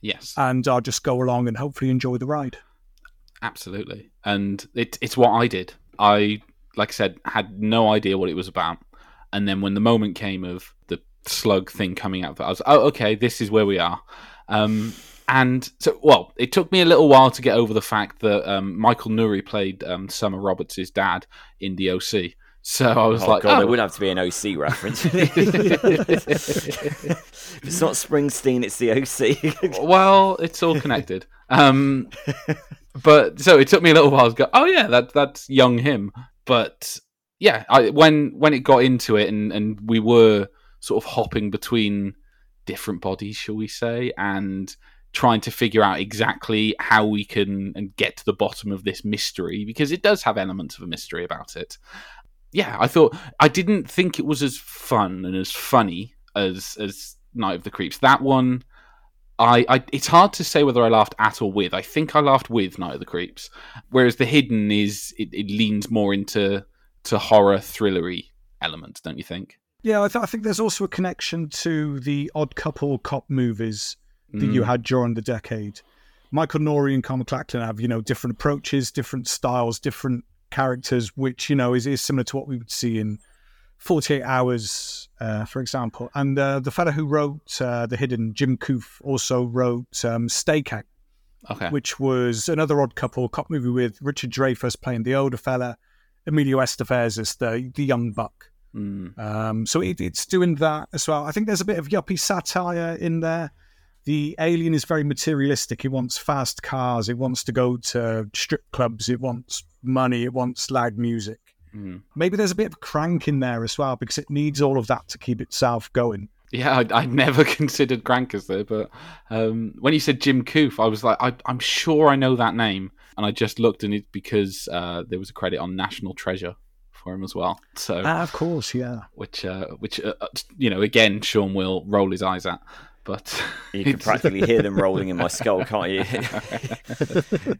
Yes. And I'll just go along and hopefully enjoy the ride. Absolutely. And it's what I did. I, like I said, had no idea what it was about. And then when the moment came of the slug thing coming out, I was, oh, okay, this is where we are. And so, well, it took me a little while to get over the fact that Michael Nouri played Summer Roberts' dad in the OC. So I was there would have to be an OC reference. If it's not Springsteen, it's the OC. Well, it's all connected. But so it took me a little while to go, oh yeah, that's young him. But yeah, when it got into it and we were sort of hopping between different bodies, shall we say, and trying to figure out exactly how we can and get to the bottom of this mystery, because it does have elements of a mystery about it. Yeah, I didn't think it was as fun and as funny as Night of the Creeps. That one, I it's hard to say whether I laughed at or with. I think I laughed with Night of the Creeps, whereas The Hidden it leans more into horror thrillery elements, don't you think? Yeah, I think there's also a connection to the Odd Couple cop movies that you had during the decade. Michael Nouri and Kyle MacLachlan have, different approaches, different styles, different characters, which, is similar to what we would see in 48 Hours, for example. And the fella who wrote The Hidden, Jim Koof, also wrote Stakeout, which was another Odd Couple cop movie with Richard Dreyfuss playing the older fella, Emilio Estevez as the young buck. Mm. So it's doing that as well. I think there's a bit of yuppie satire in there. The alien is very materialistic. It wants fast cars. It wants to go to strip clubs. It wants money. It wants loud music. Mm. Maybe there's a bit of Crank in there as well, because it needs all of that to keep itself going. Yeah, I never considered Crank as there, but when you said Jim Koof, I was like, I'm sure I know that name. And I just looked, and it's because there was a credit on National Treasure for him as well. So, of course, yeah. Which again, Sean will roll his eyes at. But you can practically hear them rolling in my skull, can't you?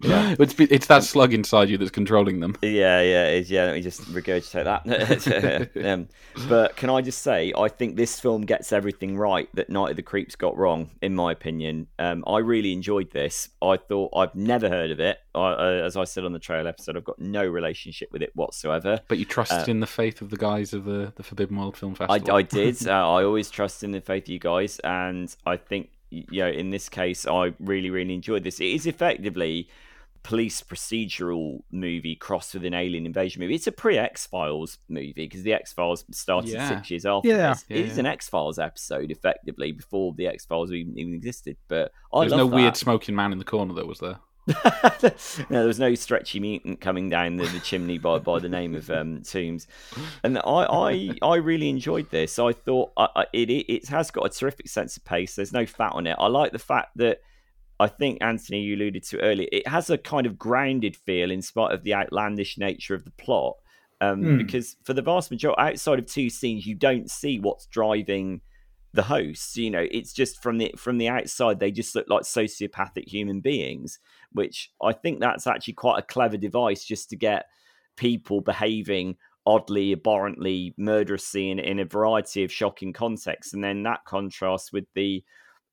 Yeah. It's that slug inside you that's controlling them. Yeah, it is. Yeah, let me just regurgitate that. But can I just say, I think this film gets everything right that Night of the Creeps got wrong, in my opinion. I really enjoyed this. I thought, I've never heard of it. As I said on the trail episode, I've got no relationship with it whatsoever. But you trusted in the faith of the guys of the Forbidden World Film Festival. I did. I always trust in the faith of you guys, and I think, in this case, I really, really enjoyed this. It is effectively police procedural movie crossed with an alien invasion movie. It's a pre-X-Files movie, because the X-Files started 6 years after this. Yeah. It is an X-Files episode, effectively, before the X-Files even existed. But I love that. There's no weird smoking man in the corner, though, was there? No, there was no stretchy mutant coming down the chimney by the name of Toombs, and I really enjoyed this. I thought it has got a terrific sense of pace. There's no fat on it. I like the fact that, I think, Anthony, you alluded to earlier, it has a kind of grounded feel in spite of the outlandish nature of the plot, because for the vast majority, outside of two scenes, you don't see what's driving the hosts. You know, it's just from the outside, they just look like sociopathic human beings, which I think that's actually quite a clever device, just to get people behaving oddly, abhorrently, murderously in a variety of shocking contexts. And then that contrasts with the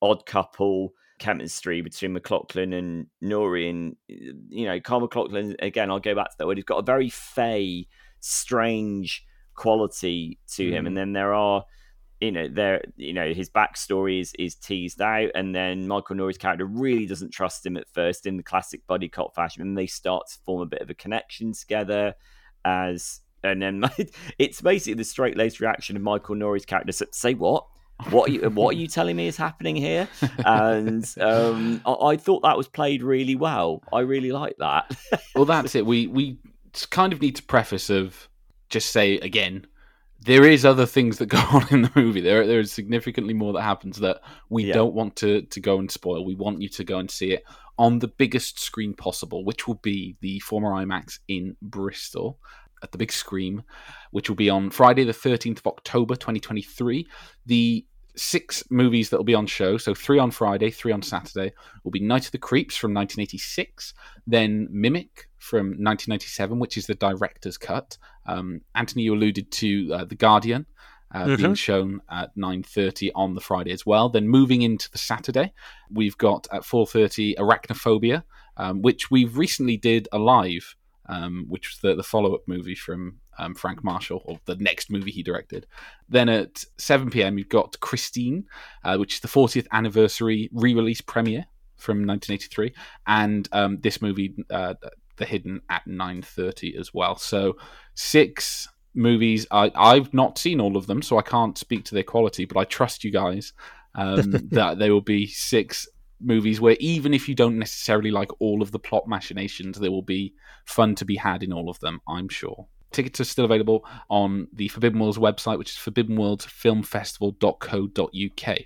odd couple chemistry between MacLachlan and Nouri. And, you know, Kyle MacLachlan, again, I'll go back to that word, he's got a very fey, strange quality to him. And then there are, his backstory is teased out, and then Michael Nouri's character really doesn't trust him at first in the classic buddy cop fashion, and they start to form a bit of a connection together. And then it's basically the straight-laced reaction of Michael Nouri's character. Say what? What are you telling me is happening here? And I thought that was played really well. I really like that. Well, that's it. We kind of need to preface of just say again. There is other things that go on in the movie. There is significantly more that happens that we don't want to go and spoil. We want you to go and see it on the biggest screen possible, which will be the former IMAX in Bristol at the Big Scream, which will be on Friday the 13th of October 2023. The 6 movies that will be on show, so 3 on Friday, 3 on Saturday, will be Night of the Creeps from 1986, then Mimic from 1997, which is the director's cut. Anthony, you alluded to The Guardian being shown at 9:30 on the Friday as well. Then moving into the Saturday, we've got at 4:30 Arachnophobia, which we recently did Alive, which was the follow-up movie from Frank Marshall, or the next movie he directed. Then at 7 p.m, you've got Christine, which is the 40th anniversary re-release premiere from 1983, and this movie, The Hidden, at 9:30 as well. So 6 movies. I've not seen all of them, so I can't speak to their quality, but I trust you guys that they will be 6 movies where, even if you don't necessarily like all of the plot machinations, there will be fun to be had in all of them, I'm sure. Tickets are still available on the Forbidden Worlds website, which is forbiddenworldsfilmfestival.co.uk.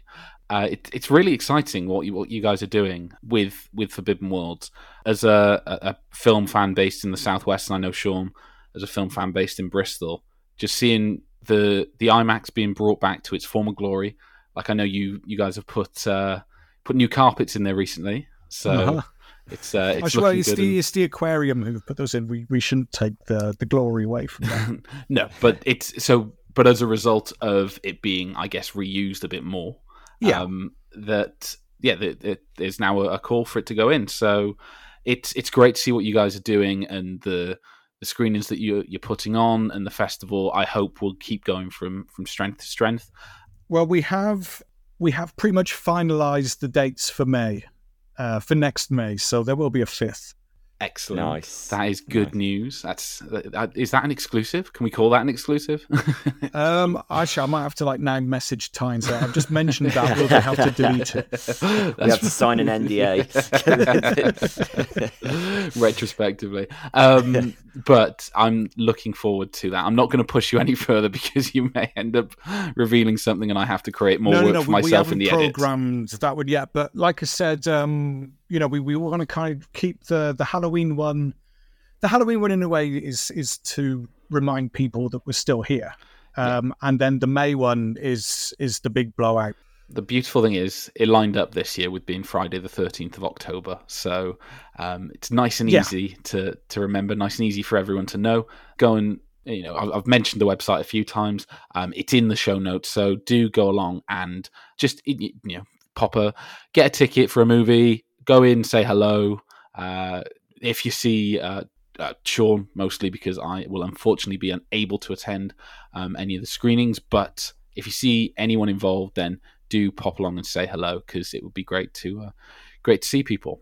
It's really exciting what you guys are doing with Forbidden Worlds. As a film fan based in the Southwest, and I know Sean as a film fan based in Bristol, just seeing the IMAX being brought back to its former glory. Like, I know you guys have put new carpets in there recently, so it's looking good. It's the aquarium who put those in. We shouldn't take the glory away from that. No, but but as a result of it being, I guess, reused a bit more. Yeah. There's now a call for it to go in. So it's great to see what you guys are doing, and the screenings that you're putting on, and the festival, I hope, will keep going from strength to strength. Well, we have pretty much finalized the dates for May, for next May. So there will be a 5th. Excellent. Nice. That is good news. Is that an exclusive? Can we call that an exclusive? Actually, I might have to now message Tynes. I've just mentioned that. We'll have to delete it. We have to sign an NDA. Retrospectively. But I'm looking forward to that. I'm not going to push you any further, because you may end up revealing something and I have to create more work for myself in the edit. We haven't programmed that one yet. But like I said... we want to kind of keep the Halloween one. The Halloween one, in a way, is to remind people that we're still here. And then the May one is the big blowout. The beautiful thing is it lined up this year with being Friday the 13th of October. So it's nice and easy to remember, nice and easy for everyone to know. Go and, I've mentioned the website a few times. It's in the show notes. So do go along and just, get a ticket for a movie. Go in, say hello. If you see Sean, mostly, because I will unfortunately be unable to attend any of the screenings. But if you see anyone involved, then do pop along and say hello, because it would be great to see people.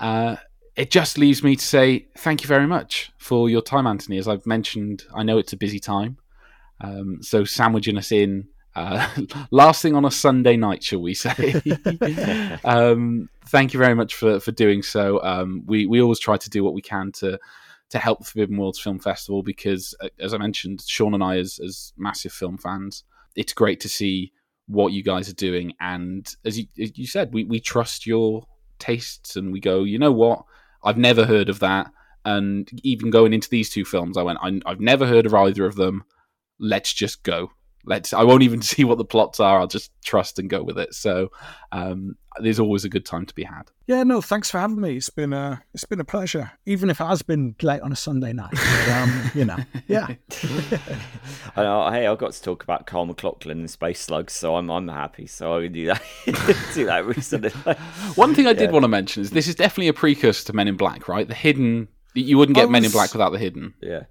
It just leaves me to say thank you very much for your time, Anthony. As I've mentioned, I know it's a busy time, so sandwiching us in last thing on a Sunday night, shall we say? thank you very much for doing so. We always try to do what we can to help the Forbidden Worlds Film Festival because, as I mentioned, Sean and I, as massive film fans, it's great to see what you guys are doing. And as you said, we trust your tastes and we go, you know what? I've never heard of that. And even going into these two films, I went, I've never heard of either of them. Let's just go. I won't even see what the plots are. I'll just trust and go with it. So there's always a good time to be had. Yeah, no, thanks for having me. It's been a pleasure, even if it has been late on a Sunday night. But, you know, yeah. I know, hey, I got to talk about Kyle MacLachlan and Space Slugs, so I'm happy. So I can do that. Do that recently. One thing I did want to mention is this is definitely a precursor to Men in Black, right? The Hidden. You wouldn't get Men in Black without The Hidden. Yeah.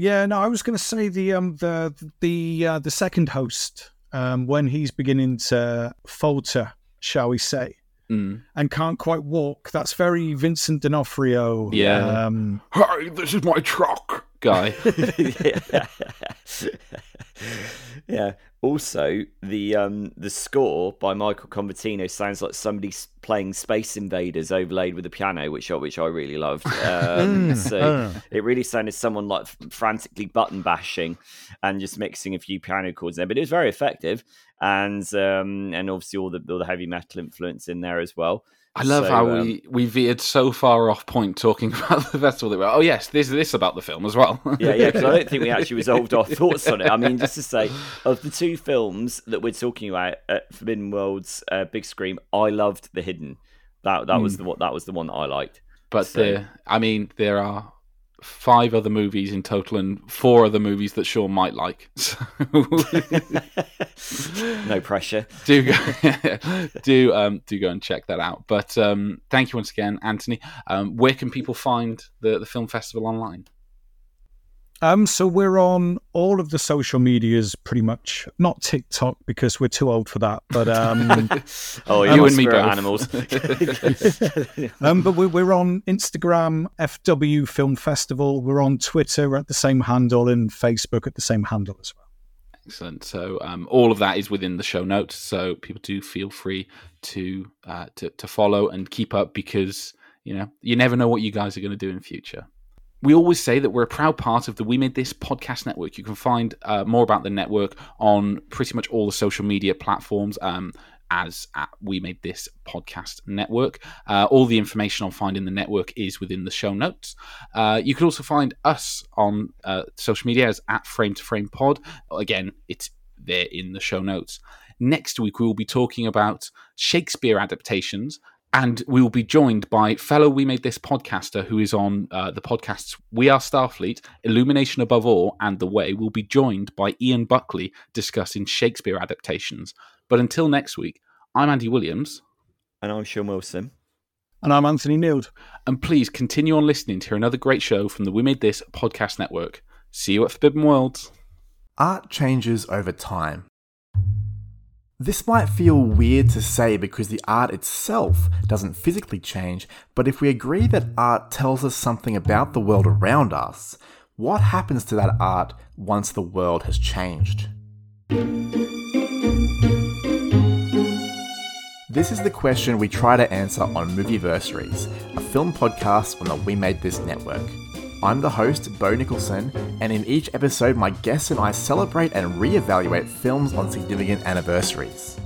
Yeah, no, I was going to say the second host when he's beginning to falter, shall we say, and can't quite walk. That's very Vincent D'Onofrio. Yeah. Hey, this is my truck, guy. Yeah. Also, the score by Michael Convertino sounds like somebody's playing Space Invaders overlaid with a piano, which I really loved. So it really sounded someone like frantically button bashing and just mixing a few piano chords there. But it was very effective, and obviously all the heavy metal influence in there as well. I love how we veered so far off point talking about the festival that we're oh yes, this about the film as well. Yeah, because I don't think we actually resolved our thoughts on it. I mean, just to say, of the two films that we're talking about at Forbidden Worlds Big Scream, I loved The Hidden. That was the one that I liked. But there are 5 other movies in total and 4 other movies that Sean might like. So no pressure. Do go and check that out. But thank you once again, Anthony. Where can people find the film festival online? So we're on all of the social medias pretty much. Not TikTok because we're too old for that. But oh, you and me both. Animals. But we're on Instagram, FW Film Festival. We're on Twitter at the same handle and Facebook at the same handle as well. Excellent. So all of that is within the show notes. So people do feel free to follow and keep up because you never know what you guys are going to do in the future. We always say that we're a proud part of the We Made This podcast network. You can find more about the network on pretty much all the social media platforms as at We Made This podcast network. All the information on finding the network is within the show notes. You can also find us on social media as at Frame to Frame Pod. Again, it's there in the show notes. Next week, we will be talking about Shakespeare adaptations. And we will be joined by fellow We Made This podcaster who is on the podcasts We Are Starfleet, Illumination Above All, and The Way. We'll be joined by Ian Buckley discussing Shakespeare adaptations. But until next week, I'm Andy Williams. And I'm Sean Wilson. And I'm Anthony Nield. And please continue on listening to hear another great show from the We Made This podcast network. See you at Forbidden Worlds. Art changes over time. This might feel weird to say because the art itself doesn't physically change, but if we agree that art tells us something about the world around us, what happens to that art once the world has changed? This is the question we try to answer on Movieversaries, a film podcast on the We Made This network. I'm the host, Bo Nicholson, and in each episode my guests and I celebrate and re-evaluate films on significant anniversaries.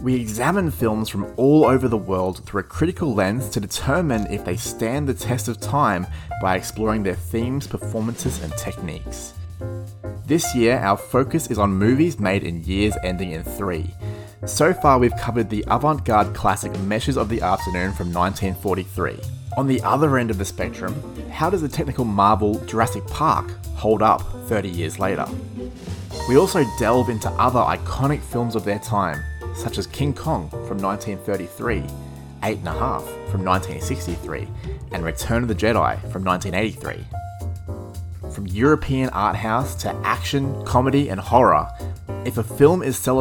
We examine films from all over the world through a critical lens to determine if they stand the test of time by exploring their themes, performances and techniques. This year our focus is on movies made in years ending in 3. So far we've covered the avant-garde classic Meshes of the Afternoon from 1943. On the other end of the spectrum, how does the technical marvel Jurassic Park hold up 30 years later? We also delve into other iconic films of their time, such as King Kong from 1933, Eight and a Half from 1963, and Return of the Jedi from 1983. From European art house to action, comedy, and horror, if a film is celebrated